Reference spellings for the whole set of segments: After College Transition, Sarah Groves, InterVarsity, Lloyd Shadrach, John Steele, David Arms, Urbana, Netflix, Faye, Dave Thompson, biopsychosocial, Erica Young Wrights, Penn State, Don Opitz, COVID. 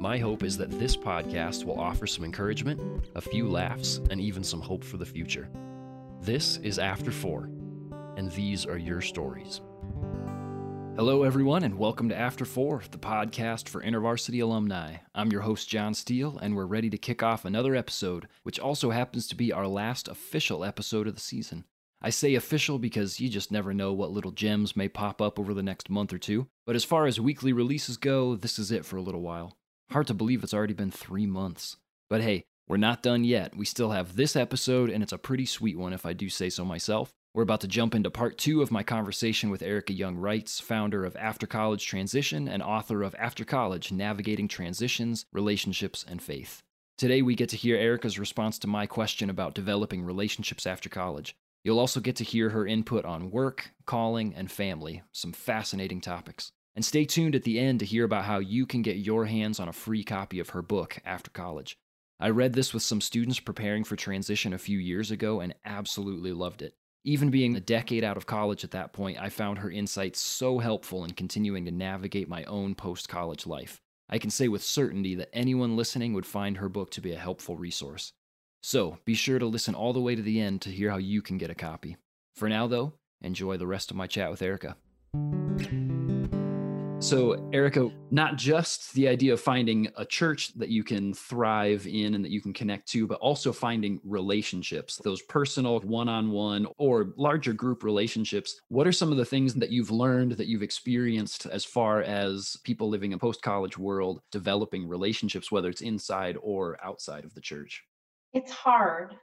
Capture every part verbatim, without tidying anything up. my hope is that this podcast will offer some encouragement, a few laughs, and even some hope for the future. This is After Four, and these are your stories. Hello, everyone, and welcome to After Four, the podcast for InterVarsity alumni. I'm your host, John Steele, and we're ready to kick off another episode, which also happens to be our last official episode of the season. I say official because you just never know what little gems may pop up over the next month or two, but as far as weekly releases go, this is it for a little while. Hard to believe it's already been three months. But hey, we're not done yet. We still have this episode, and it's a pretty sweet one if I do say so myself. We're about to jump into part two of my conversation with Erica Young Wrights, founder of After College Transition and author of After College, Navigating Transitions, Relationships, and Faith. Today we get to hear Erica's response to my question about developing relationships after college. You'll also get to hear her input on work, calling, and family, some fascinating topics. And stay tuned at the end to hear about how you can get your hands on a free copy of her book, After College. I read this with some students preparing for transition a few years ago and absolutely loved it. Even being a decade out of college at that point, I found her insights so helpful in continuing to navigate my own post-college life. I can say with certainty that anyone listening would find her book to be a helpful resource. So, be sure to listen all the way to the end to hear how you can get a copy. For now, though, enjoy the rest of my chat with Erica. So, Erica, not just the idea of finding a church that you can thrive in and that you can connect to, but also finding relationships, those personal one-on-one or larger group relationships. What are some of the things that you've learned, that you've experienced as far as people living in a post-college world, developing relationships, whether it's inside or outside of the church? It's hard.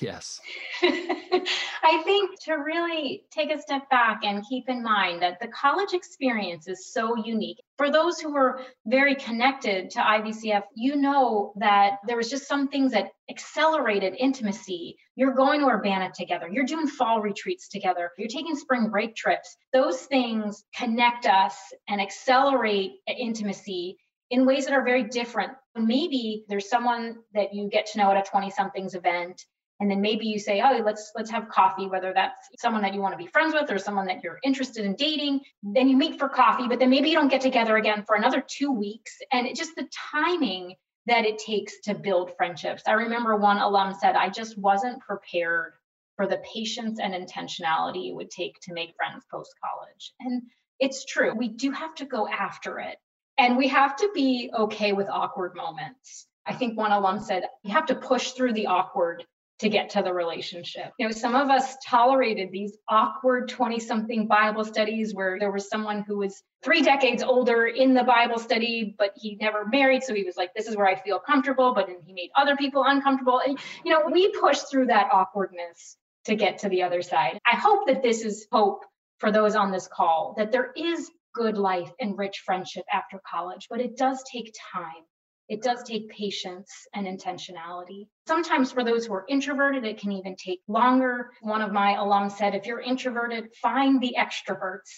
Yes. I think to really take a step back and keep in mind that the college experience is so unique. For those who were very connected to I V C F, you know that there was just some things that accelerated intimacy. You're going to Urbana together. You're doing fall retreats together. You're taking spring break trips. Those things connect us and accelerate intimacy in ways that are very different. Maybe there's someone that you get to know at a twenty-somethings event, and then maybe you say, oh, let's let's have coffee, whether that's someone that you want to be friends with or someone that you're interested in dating. Then you meet for coffee, but then maybe you don't get together again for another two weeks. And it just the timing that it takes to build friendships. I remember one alum said, I just wasn't prepared for the patience and intentionality it would take to make friends post-college. And it's true. We do have to go after it. And we have to be okay with awkward moments. I think one alum said, you have to push through the awkward to get to the relationship. You know, some of us tolerated these awkward twenty-something Bible studies where there was someone who was three decades older in the Bible study, but he never married. So he was like, this is where I feel comfortable, but then he made other people uncomfortable. And, you know, we pushed through that awkwardness to get to the other side. I hope that this is hope for those on this call, that there is good life and rich friendship after college, but it does take time. It does take patience and intentionality. Sometimes for those who are introverted, it can even take longer. One of my alums said, if you're introverted, find the extroverts.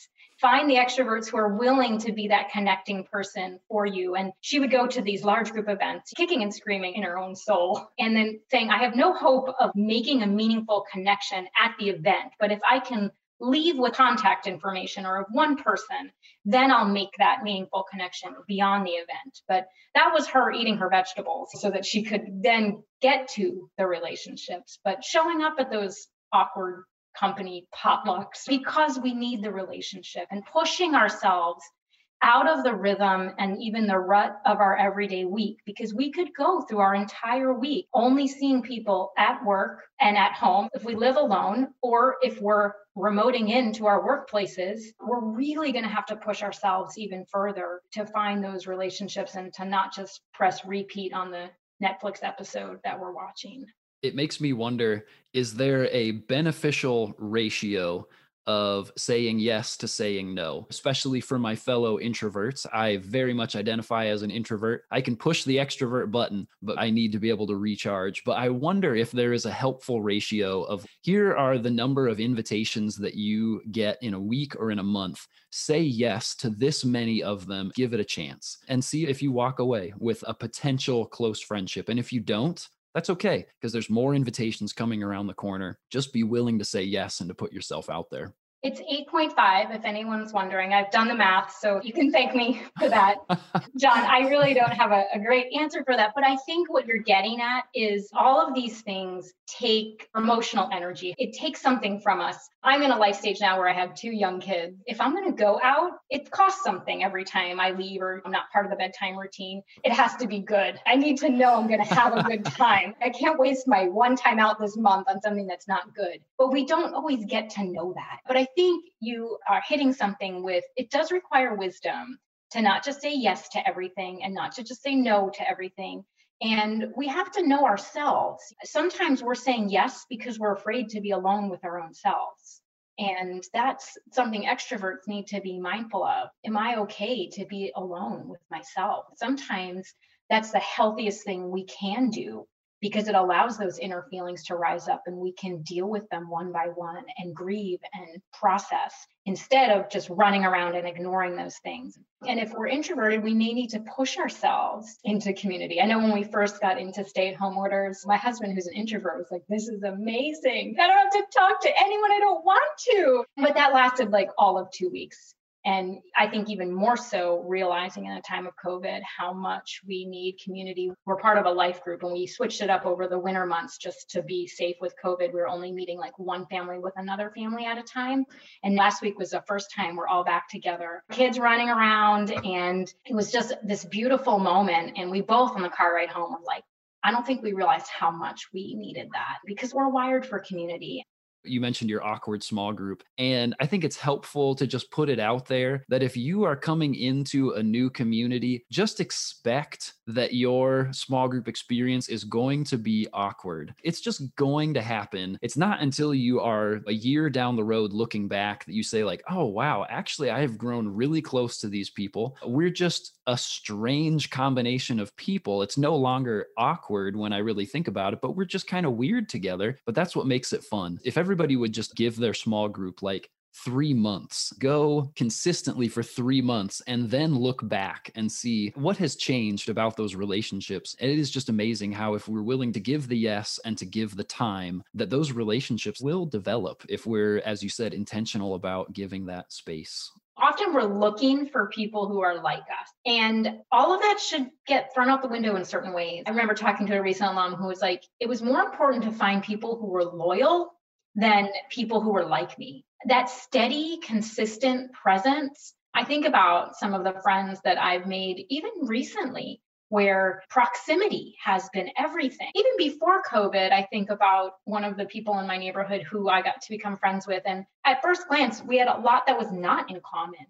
Find the extroverts who are willing to be that connecting person for you. And she would go to these large group events, kicking and screaming in her own soul, and then saying, I have no hope of making a meaningful connection at the event, but if I can leave with contact information or of one person, then I'll make that meaningful connection beyond the event. But that was her eating her vegetables so that she could then get to the relationships. But showing up at those awkward company potlucks because we need the relationship and pushing ourselves out of the rhythm and even the rut of our everyday week, because we could go through our entire week only seeing people at work and at home. If we live alone or if we're remoting into our workplaces, we're really going to have to push ourselves even further to find those relationships and to not just press repeat on the Netflix episode that we're watching. It makes me wonder, is there a beneficial ratio of saying yes to saying no, especially for my fellow introverts. I very much identify as an introvert. I can push the extrovert button, but I need to be able to recharge. But I wonder if there is a helpful ratio of, here are the number of invitations that you get in a week or in a month. Say yes to this many of them, give it a chance, and see if you walk away with a potential close friendship. And if you don't, that's okay, because there's more invitations coming around the corner. Just be willing to say yes and to put yourself out there. It's eight point five, if anyone's wondering. I've done the math, so you can thank me for that. John, I really don't have a, a great answer for that, but I think what you're getting at is all of these things take emotional energy. It takes something from us. I'm in a life stage now where I have two young kids. If I'm going to go out, it costs something every time I leave or I'm not part of the bedtime routine. It has to be good. I need to know I'm going to have a good time. I can't waste my one time out this month on something that's not good. But we don't always get to know that. But I I think you are hitting something with, it does require wisdom to not just say yes to everything and not to just say no to everything. And we have to know ourselves. Sometimes we're saying yes because we're afraid to be alone with our own selves. And that's something extroverts need to be mindful of. Am I okay to be alone with myself? Sometimes that's the healthiest thing we can do, because it allows those inner feelings to rise up and we can deal with them one by one and grieve and process instead of just running around and ignoring those things. And if we're introverted, we may need to push ourselves into community. I know when we first got into stay-at-home orders, my husband, who's an introvert, was like, this is amazing. I don't have to talk to anyone. I don't want to. But that lasted like all of two weeks. And I think even more so realizing in a time of COVID how much we need community. We're part of a life group and we switched it up over the winter months just to be safe with COVID. We were only meeting like one family with another family at a time. And last week was the first time we're all back together. Kids running around, and it was just this beautiful moment. And we both on the car ride home were like, I don't think we realized how much we needed that, because we're wired for community. You mentioned your awkward small group, and I think it's helpful to just put it out there that if you are coming into a new community, just expect that your small group experience is going to be awkward. It's just going to happen. It's not until you are a year down the road looking back that you say like, oh, wow, actually, I have grown really close to these people. We're just a strange combination of people. It's no longer awkward when I really think about it, but we're just kind of weird together. But that's what makes it fun. If everybody would just give their small group like three months, go consistently for three months and then look back and see what has changed about those relationships. And it is just amazing how, if we're willing to give the yes and to give the time, that those relationships will develop if we're, as you said, intentional about giving that space. Often we're looking for people who are like us, and all of that should get thrown out the window in certain ways. I remember talking to a recent alum who was like, it was more important to find people who were loyal than people who were like me. That steady, consistent presence. I think about some of the friends that I've made even recently, where proximity has been everything. Even before COVID, I think about one of the people in my neighborhood who I got to become friends with. And at first glance, we had a lot that was not in common.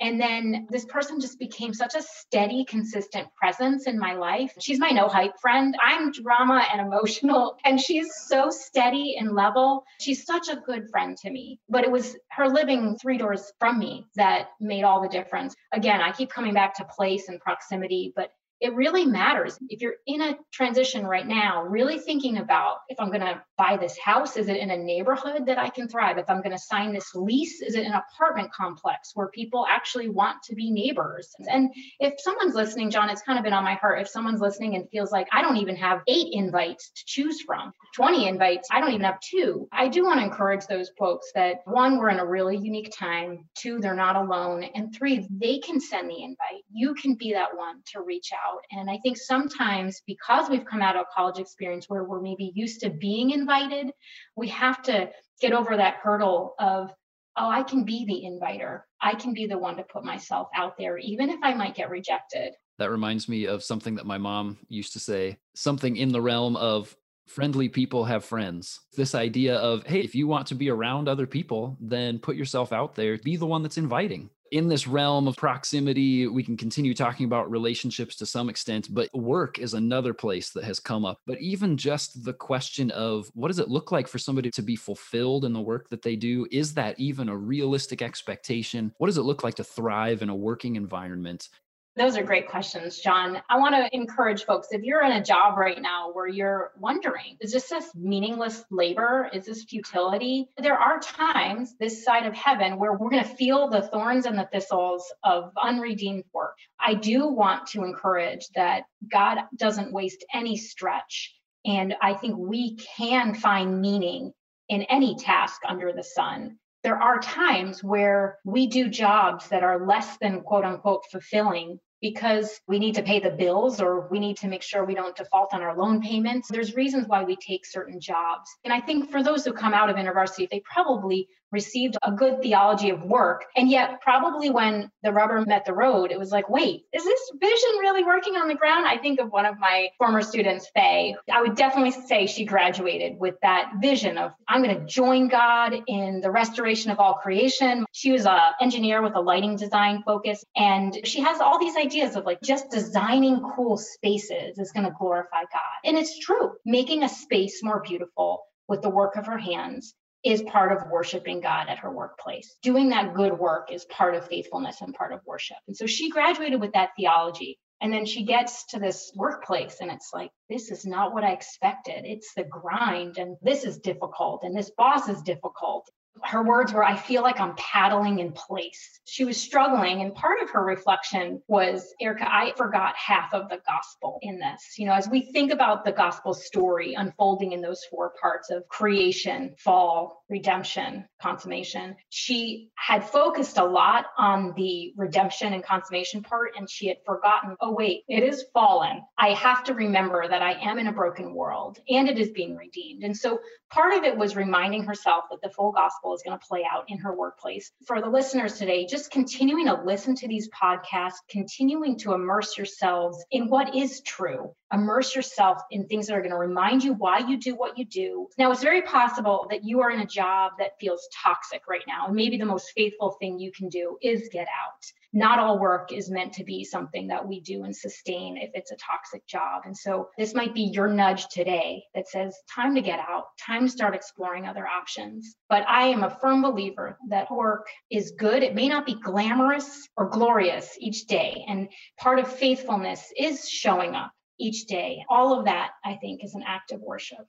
And then this person just became such a steady, consistent presence in my life. She's my no hype friend. I'm drama and emotional, and she's so steady and level. She's such a good friend to me. But it was her living three doors from me that made all the difference. Again, I keep coming back to place and proximity, but it really matters. If you're in a transition right now, really thinking about, if I'm going to buy this house, is it in a neighborhood that I can thrive? If I'm going to sign this lease, is it an apartment complex where people actually want to be neighbors? And if someone's listening, John, it's kind of been on my heart. If someone's listening and feels like, I don't even have eight invites to choose from, twenty invites, I don't even have two. I do want to encourage those folks that, one, we're in a really unique time. Two, they're not alone. And three, they can send the invite. You can be that one to reach out. And I think sometimes, because we've come out of a college experience where we're maybe used to being invited, we have to get over that hurdle of, oh, I can be the inviter. I can be the one to put myself out there, even if I might get rejected. That reminds me of something that my mom used to say, something in the realm of, friendly people have friends. This idea of, hey, if you want to be around other people, then put yourself out there, be the one that's inviting. in this realm of proximity, we can continue talking about relationships to some extent, but work is another place that has come up. But even just the question of what does it look like for somebody to be fulfilled in the work that they do? Is that even a realistic expectation? What does it look like to thrive in a working environment? Those are great questions, John. I want to encourage folks, if you're in a job right now where you're wondering, is this this meaningless labor? Is this futility? There are times this side of heaven where we're going to feel the thorns and the thistles of unredeemed work. I do want to encourage that God doesn't waste any stretch. And I think we can find meaning in any task under the sun. There are times where we do jobs that are less than quote unquote fulfilling, because we need to pay the bills or we need to make sure we don't default on our loan payments. There's reasons why we take certain jobs. And I think for those who come out of InterVarsity, they probably received a good theology of work. And yet probably when the rubber met the road, it was like, wait, is this vision really working on the ground? I think of one of my former students, Faye. I would definitely say she graduated with that vision of, I'm going to join God in the restoration of all creation. She was an engineer with a lighting design focus. And she has all these ideas ideas of like just designing cool spaces is going to glorify God. And it's true. Making a space more beautiful with the work of her hands is part of worshiping God at her workplace. Doing that good work is part of faithfulness and part of worship. And so she graduated with that theology. And then she gets to this workplace and it's like, this is not what I expected. It's the grind and this is difficult and this boss is difficult. Her words were, I feel like I'm paddling in place. She was struggling. And part of her reflection was, Erica, I forgot half of the gospel in this. You know, as we think about the gospel story unfolding in those four parts of creation, fall, redemption, consummation, she had focused a lot on the redemption and consummation part. And she had forgotten, oh, wait, it is fallen. I have to remember that I am in a broken world and it is being redeemed. And so part of it was reminding herself that the full gospel is going to play out in her workplace. For the listeners today, just continuing to listen to these podcasts, continuing to immerse yourselves in what is true. Immerse yourself in things that are going to remind you why you do what you do. Now, it's very possible that you are in a job that feels toxic right now. And maybe the most faithful thing you can do is get out. Not all work is meant to be something that we do and sustain if it's a toxic job. And so this might be your nudge today that says, time to get out, time to start exploring other options. But I am a firm believer that work is good. It may not be glamorous or glorious each day. And part of faithfulness is showing up each day. All of that, I think, is an act of worship.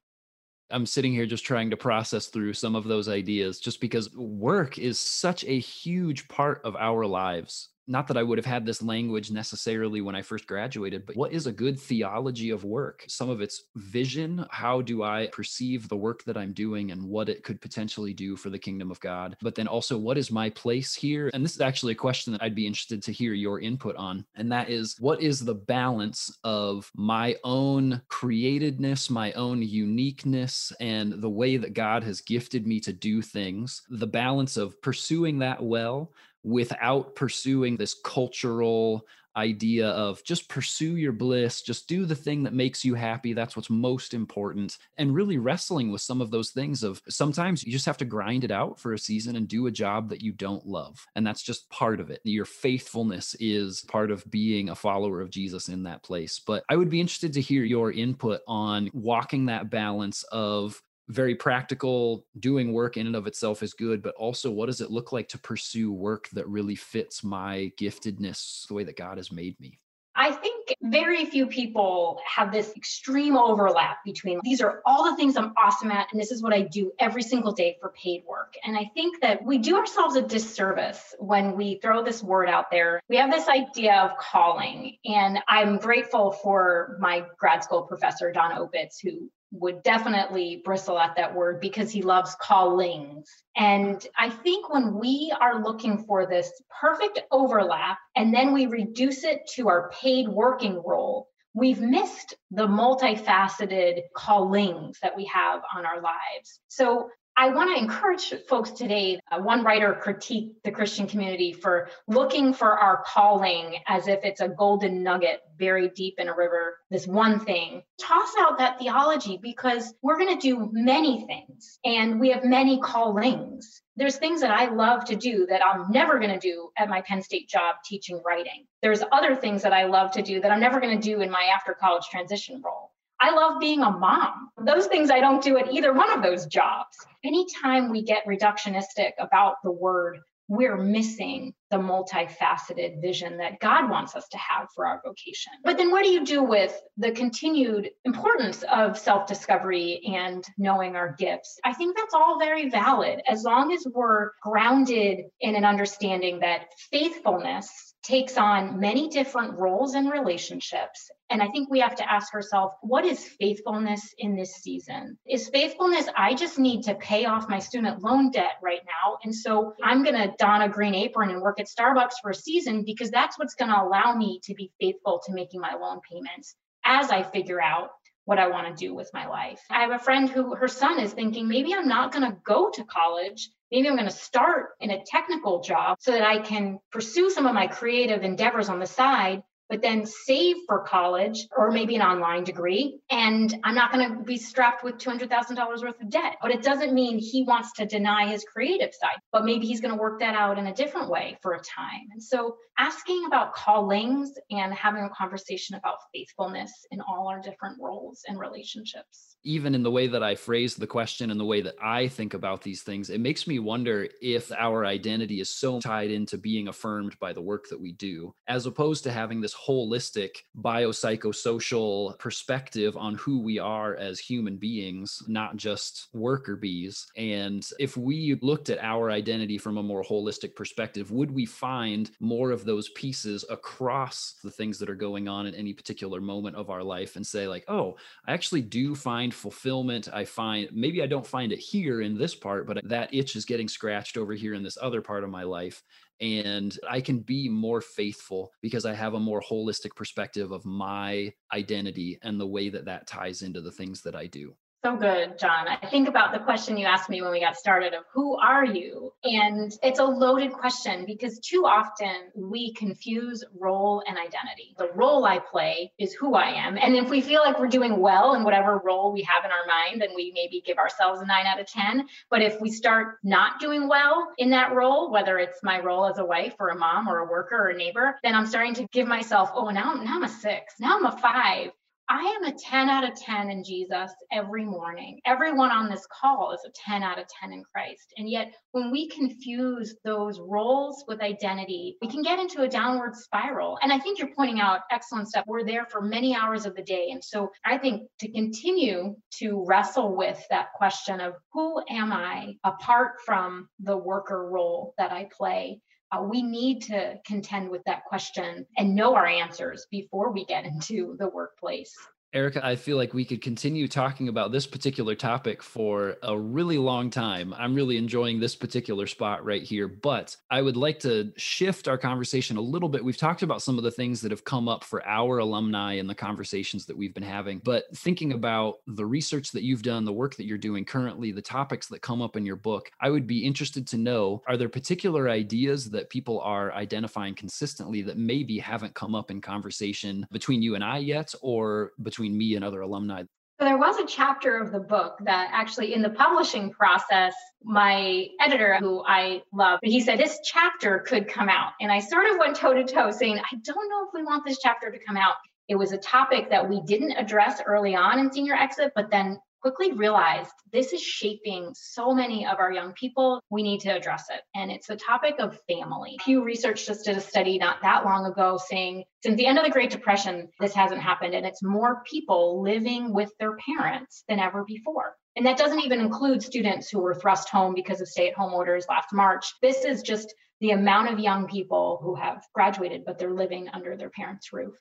I'm sitting here just trying to process through some of those ideas, just because work is such a huge part of our lives. Not that I would have had this language necessarily when I first graduated, but what is a good theology of work? Some of its vision, how do I perceive the work that I'm doing and what it could potentially do for the kingdom of God? But then also, what is my place here? And this is actually a question that I'd be interested to hear your input on. And that is, what is the balance of my own createdness, my own uniqueness, and the way that God has gifted me to do things, the balance of pursuing that well, without pursuing this cultural idea of just pursue your bliss, just do the thing that makes you happy. That's what's most important. And really wrestling with some of those things of sometimes you just have to grind it out for a season and do a job that you don't love. And that's just part of it. Your faithfulness is part of being a follower of Jesus in that place. But I would be interested to hear your input on walking that balance of very practical, doing work in and of itself is good, but also what does it look like to pursue work that really fits my giftedness, the way that God has made me? I think very few people have this extreme overlap between these are all the things I'm awesome at, and this is what I do every single day for paid work. And I think that we do ourselves a disservice when we throw this word out there. We have this idea of calling, and I'm grateful for my grad school professor, Don Opitz, who would definitely bristle at that word because he loves callings. And I think when we are looking for this perfect overlap and then we reduce it to our paid working role, we've missed the multifaceted callings that we have on our lives. So I want to encourage folks today. Uh, one writer critiqued the Christian community for looking for our calling as if it's a golden nugget buried deep in a river, this one thing. Toss out that theology because we're going to do many things and we have many callings. there's things that I love to do that I'm never going to do at my Penn State job teaching writing. There's other things that I love to do that I'm never going to do in my after college transition role. I love being a mom. Those things I don't do at either one of those jobs. Anytime we get reductionistic about the word, we're missing the multifaceted vision that God wants us to have for our vocation. But then what do you do with the continued importance of self-discovery and knowing our gifts? I think that's all very valid, as long as we're grounded in an understanding that faithfulness takes on many different roles and relationships. And I think we have to ask ourselves, what is faithfulness in this season? Is faithfulness, I just need to pay off my student loan debt right now, and so I'm going to don a green apron and work at Starbucks for a season because that's what's going to allow me to be faithful to making my loan payments as I figure out what I want to do with my life. I have a friend who, her son is thinking, maybe I'm not going to go to college. Maybe I'm going to start in a technical job so that I can pursue some of my creative endeavors on the side, but then save for college or maybe an online degree. And I'm not going to be strapped with two hundred thousand dollars worth of debt. But it doesn't mean he wants to deny his creative side, but maybe he's going to work that out in a different way for a time. And so asking about callings and having a conversation about faithfulness in all our different roles and relationships. Even in the way that I phrase the question and the way that I think about these things, it makes me wonder if our identity is so tied into being affirmed by the work that we do, as opposed to having this holistic biopsychosocial perspective on who we are as human beings, not just worker bees. And if we looked at our identity from a more holistic perspective, would we find more of those pieces across the things that are going on in any particular moment of our life and say like, oh, I actually do find fulfillment. I find, maybe I don't find it here in this part, but that itch is getting scratched over here in this other part of my life. And I can be more faithful because I have a more holistic perspective of my identity and the way that that ties into the things that I do. So good, John. I think about the question you asked me when we got started of who are you? And it's a loaded question because too often we confuse role and identity. The role I play is who I am. And if we feel like we're doing well in whatever role we have in our mind, then we maybe give ourselves a nine out of ten. But if we start not doing well in that role, whether it's my role as a wife or a mom or a worker or a neighbor, then I'm starting to give myself, oh, now, now I'm a six, now I'm a five. I am a ten out of ten in Jesus every morning. Everyone on this call is a ten out of ten in Christ. And yet when we confuse those roles with identity, we can get into a downward spiral. And I think you're pointing out excellent stuff. We're there for many hours of the day. And so I think to continue to wrestle with that question of who am I apart from the worker role that I play? Uh, we need to contend with that question and know our answers before we get into the workplace. Erica, I feel like we could continue talking about this particular topic for a really long time. I'm really enjoying this particular spot right here, but I would like to shift our conversation a little bit. We've talked about some of the things that have come up for our alumni and the conversations that we've been having, but thinking about the research that you've done, the work that you're doing currently, the topics that come up in your book, I would be interested to know, are there particular ideas that people are identifying consistently that maybe haven't come up in conversation between you and I yet, or between between me and other alumni? So there was a chapter of the book that actually in the publishing process, my editor, who I love, he said, this chapter could come out. And I sort of went toe to toe saying, I don't know if we want this chapter to come out. It was a topic that we didn't address early on in Senior Exit, but then quickly realized this is shaping so many of our young people. We need to address it. And it's the topic of family. Pew Research just did a study not that long ago saying, since the end of the Great Depression, this hasn't happened. And it's more people living with their parents than ever before. And that doesn't even include students who were thrust home because of stay-at-home orders last March. This is just the amount of young people who have graduated, but they're living under their parents' roof.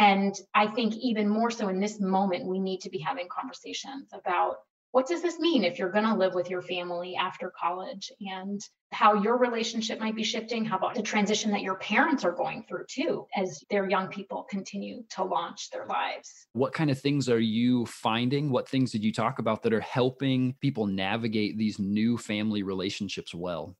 And I think even more so in this moment, we need to be having conversations about what does this mean if you're going to live with your family after college and how your relationship might be shifting, how about the transition that your parents are going through too as their young people continue to launch their lives. What kind of things are you finding? What things did you talk about that are helping people navigate these new family relationships well?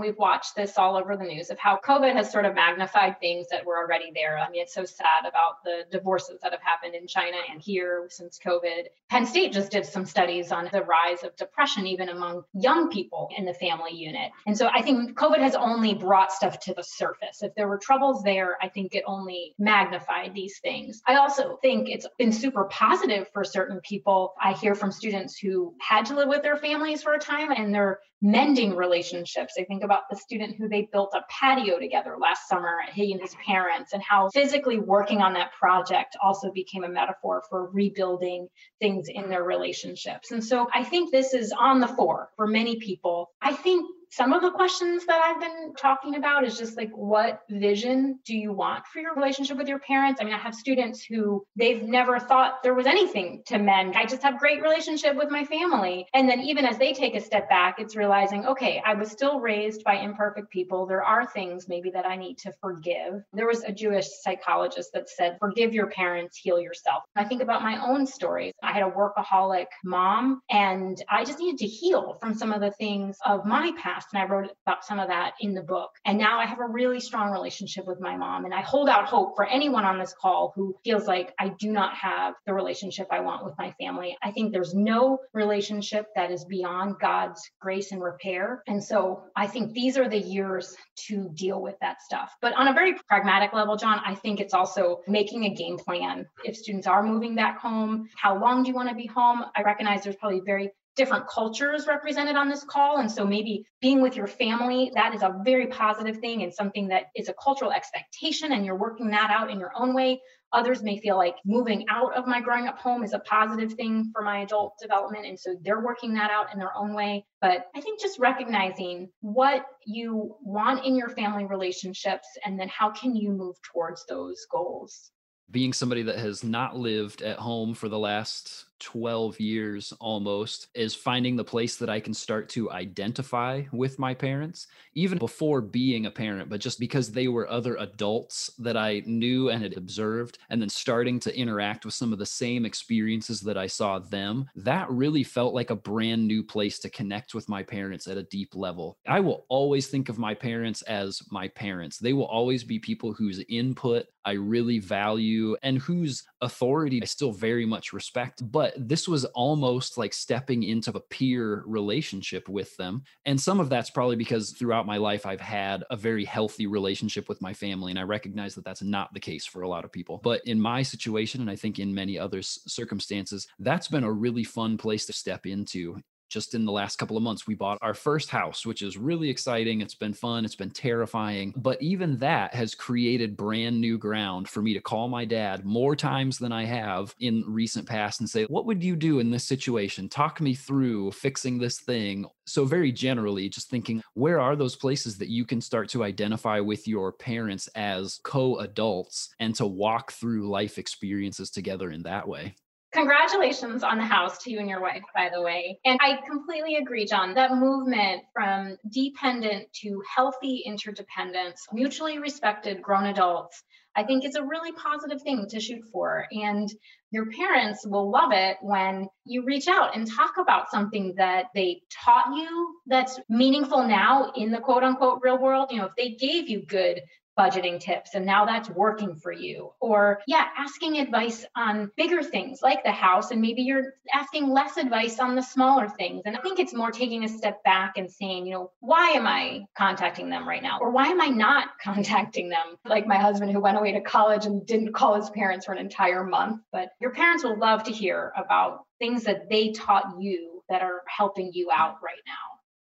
we've watched this all over the news of how COVID has sort of magnified things that were already there. I mean, it's so sad about the divorces that have happened in China and here since COVID. Penn State just did some studies on the rise of depression, even among young people in the family unit. And so I think COVID has only brought stuff to the surface. If there were troubles there, I think it only magnified these things. I also think it's been super positive for certain people. I hear from students who had to live with their families for a time and they're mending relationships. I think about the student who they built a patio together last summer, he and his parents, and how physically working on that project also became a metaphor for rebuilding things in their relationships. And so I think this is on the fore for many people. I think some of the questions that I've been talking about is just like, what vision do you want for your relationship with your parents? I mean, I have students who they've never thought there was anything to mend. I just have a great relationship with my family. And then even as they take a step back, it's realizing, okay, I was still raised by imperfect people. There are things maybe that I need to forgive. There was a Jewish psychologist that said, forgive your parents, heal yourself. I think about my own stories. I had a workaholic mom, and I just needed to heal from some of the things of my past. And I wrote about some of that in the book. And now I have a really strong relationship with my mom. And I hold out hope for anyone on this call who feels like I do not have the relationship I want with my family. I think there's no relationship that is beyond God's grace and repair. And so I think these are the years to deal with that stuff. But on a very pragmatic level, John, I think it's also making a game plan. If students are moving back home, how long do you want to be home? I recognize there's probably very different cultures represented on this call. And so maybe being with your family, that is a very positive thing and something that is a cultural expectation, and you're working that out in your own way. Others may feel like moving out of my growing up home is a positive thing for my adult development. And so they're working that out in their own way. But I think just recognizing what you want in your family relationships, and then how can you move towards those goals? Being somebody that has not lived at home for the last twelve years almost is finding the place that I can start to identify with my parents, even before being a parent, but just because they were other adults that I knew and had observed, and then starting to interact with some of the same experiences that I saw them. That really felt like a brand new place to connect with my parents at a deep level. I will always think of my parents as my parents. They will always be people whose input I really value and whose authority I still very much respect. But this was almost like stepping into a peer relationship with them. And some of that's probably because throughout my life, I've had a very healthy relationship with my family. And I recognize that that's not the case for a lot of people. But in my situation, and I think in many other circumstances, that's been a really fun place to step into. Just in the last couple of months, we bought our first house, which is really exciting. It's been fun. It's been terrifying. But even that has created brand new ground for me to call my dad more times than I have in recent past and say, what would you do in this situation? Talk me through fixing this thing. So very generally, just thinking, where are those places that you can start to identify with your parents as co-adults and to walk through life experiences together in that way? Congratulations on the house to you and your wife, by the way. And I completely agree, John, that movement from dependent to healthy interdependence, mutually respected grown adults, I think it's a really positive thing to shoot for. And your parents will love it when you reach out and talk about something that they taught you that's meaningful now in the quote unquote real world. You know, if they gave you good budgeting tips, and now that's working for you. Or yeah, asking advice on bigger things like the house, and maybe you're asking less advice on the smaller things. And I think it's more taking a step back and saying, you know, why am I contacting them right now? Or why am I not contacting them? Like my husband who went away to college and didn't call his parents for an entire month. But your parents will love to hear about things that they taught you that are helping you out right now.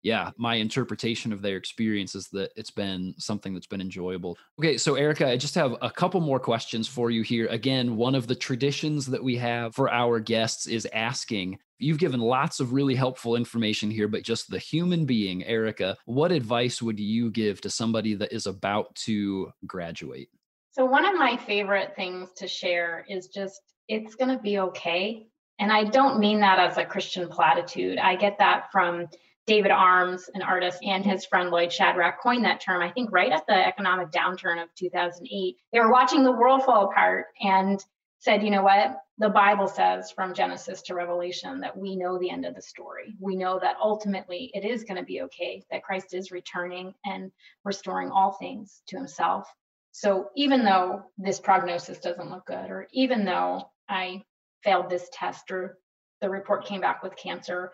Yeah, my interpretation of their experience is that it's been something that's been enjoyable. Okay, so Erica, I just have a couple more questions for you here. Again, one of the traditions that we have for our guests is asking. You've given lots of really helpful information here, but just the human being, Erica, what advice would you give to somebody that is about to graduate? So one of my favorite things to share is just, it's going to be okay. And I don't mean that as a Christian platitude. I get that from David Arms, an artist, and his friend Lloyd Shadrach coined that term, I think, right at the economic downturn of two thousand eight. They were watching the world fall apart and said, you know what, the Bible says from Genesis to Revelation that we know the end of the story. We know that ultimately it is going to be okay, that Christ is returning and restoring all things to himself. So even though this prognosis doesn't look good, or even though I failed this test, or the report came back with cancer,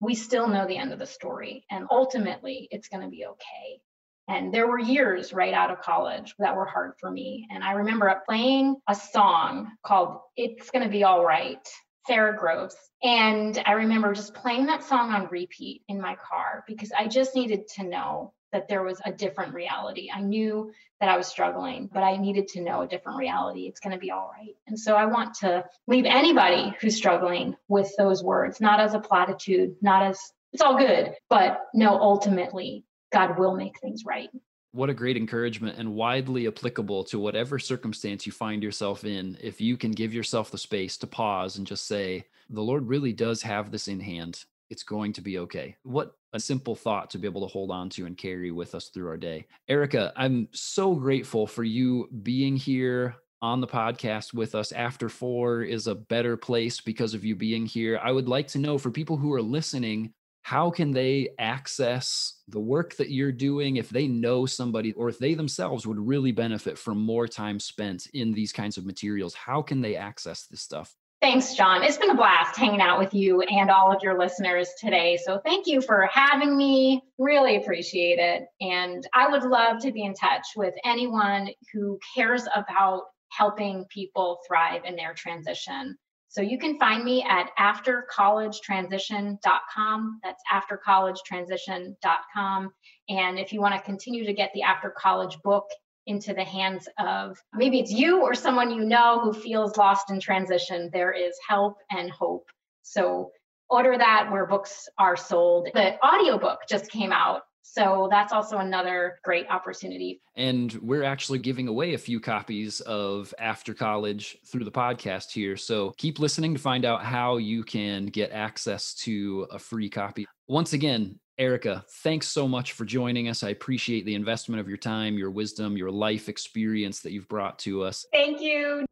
we still know the end of the story. And ultimately it's going to be okay. And there were years right out of college that were hard for me. And I remember playing a song called It's Gonna Be All Right, Sarah Groves. And I remember just playing that song on repeat in my car because I just needed to know that there was a different reality. I knew that I was struggling, but I needed to know a different reality. It's gonna be all right. And so I want to leave anybody who's struggling with those words, not as a platitude, not as it's all good, but no, ultimately, God will make things right. What a great encouragement, and widely applicable to whatever circumstance you find yourself in. If you can give yourself the space to pause and just say, the Lord really does have this in hand. It's going to be okay. What a simple thought to be able to hold on to and carry with us through our day. Erica, I'm so grateful for you being here on the podcast with us. After Four is a better place because of you being here. I would like to know, for people who are listening, how can they access the work that you're doing if they know somebody, or if they themselves would really benefit from more time spent in these kinds of materials? How can they access this stuff? Thanks, John. It's been a blast hanging out with you and all of your listeners today. So thank you for having me. Really appreciate it. And I would love to be in touch with anyone who cares about helping people thrive in their transition. So you can find me at after college transition dot com. That's after college transition dot com. And if you want to continue to get the After College book into the hands of maybe it's you or someone you know who feels lost in transition, there is help and hope. So order that where books are sold. The audiobook just came out. So that's also another great opportunity. And we're actually giving away a few copies of After College through the podcast here. So keep listening to find out how you can get access to a free copy. Once again, Erica, thanks so much for joining us. I appreciate the investment of your time, your wisdom, your life experience that you've brought to us. Thank you.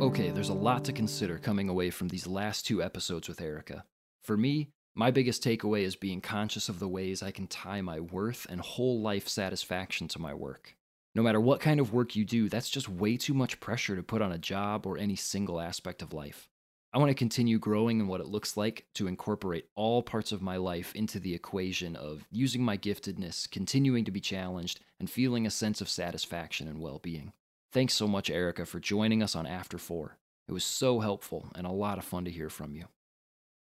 Okay, there's a lot to consider coming away from these last two episodes with Erica. For me, my biggest takeaway is being conscious of the ways I can tie my worth and whole life satisfaction to my work. No matter what kind of work you do, that's just way too much pressure to put on a job or any single aspect of life. I want to continue growing in what it looks like to incorporate all parts of my life into the equation of using my giftedness, continuing to be challenged, and feeling a sense of satisfaction and well-being. Thanks so much, Erica, for joining us on After Four. It was so helpful and a lot of fun to hear from you.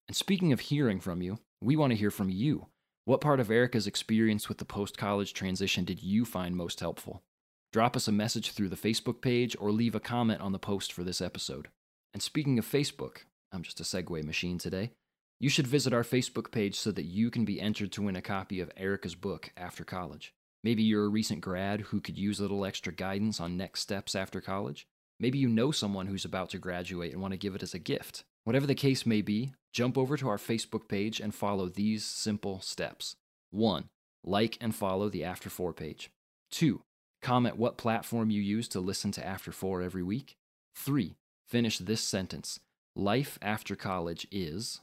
And speaking of hearing from you, we want to hear from you. What part of Erica's experience with the post-college transition did you find most helpful? Drop us a message through the Facebook page or leave a comment on the post for this episode. And speaking of Facebook, I'm just a segue machine today. You should visit our Facebook page so that you can be entered to win a copy of Erica's book, After College. Maybe you're a recent grad who could use a little extra guidance on next steps after college. Maybe you know someone who's about to graduate and want to give it as a gift. Whatever the case may be, jump over to our Facebook page and follow these simple steps. One, like and follow the After Four page. Two, comment what platform you use to listen to After Four every week. Three, finish this sentence. Life after college is...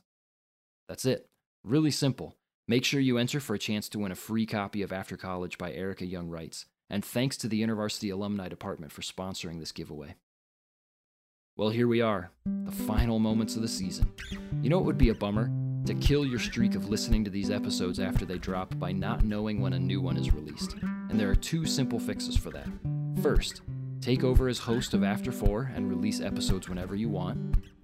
That's it. Really simple. Make sure you enter for a chance to win a free copy of After College by Erica Young Wrights. And thanks to the InterVarsity Alumni Department for sponsoring this giveaway. Well, here we are, the final moments of the season. You know what would be a bummer? To kill your streak of listening to these episodes after they drop by not knowing when a new one is released. And there are two simple fixes for that. First, take over as host of After Four and release episodes whenever you want.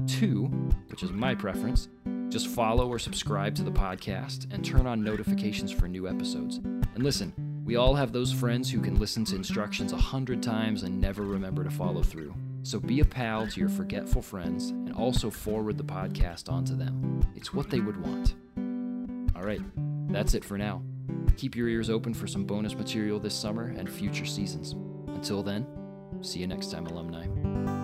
Two, which is my preference, just follow or subscribe to the podcast and turn on notifications for new episodes. And listen, we all have those friends who can listen to instructions a hundred times and never remember to follow through. So be a pal to your forgetful friends and also forward the podcast onto them. It's what they would want. All right, that's it for now. Keep your ears open for some bonus material this summer and future seasons. Until then, see you next time, alumni.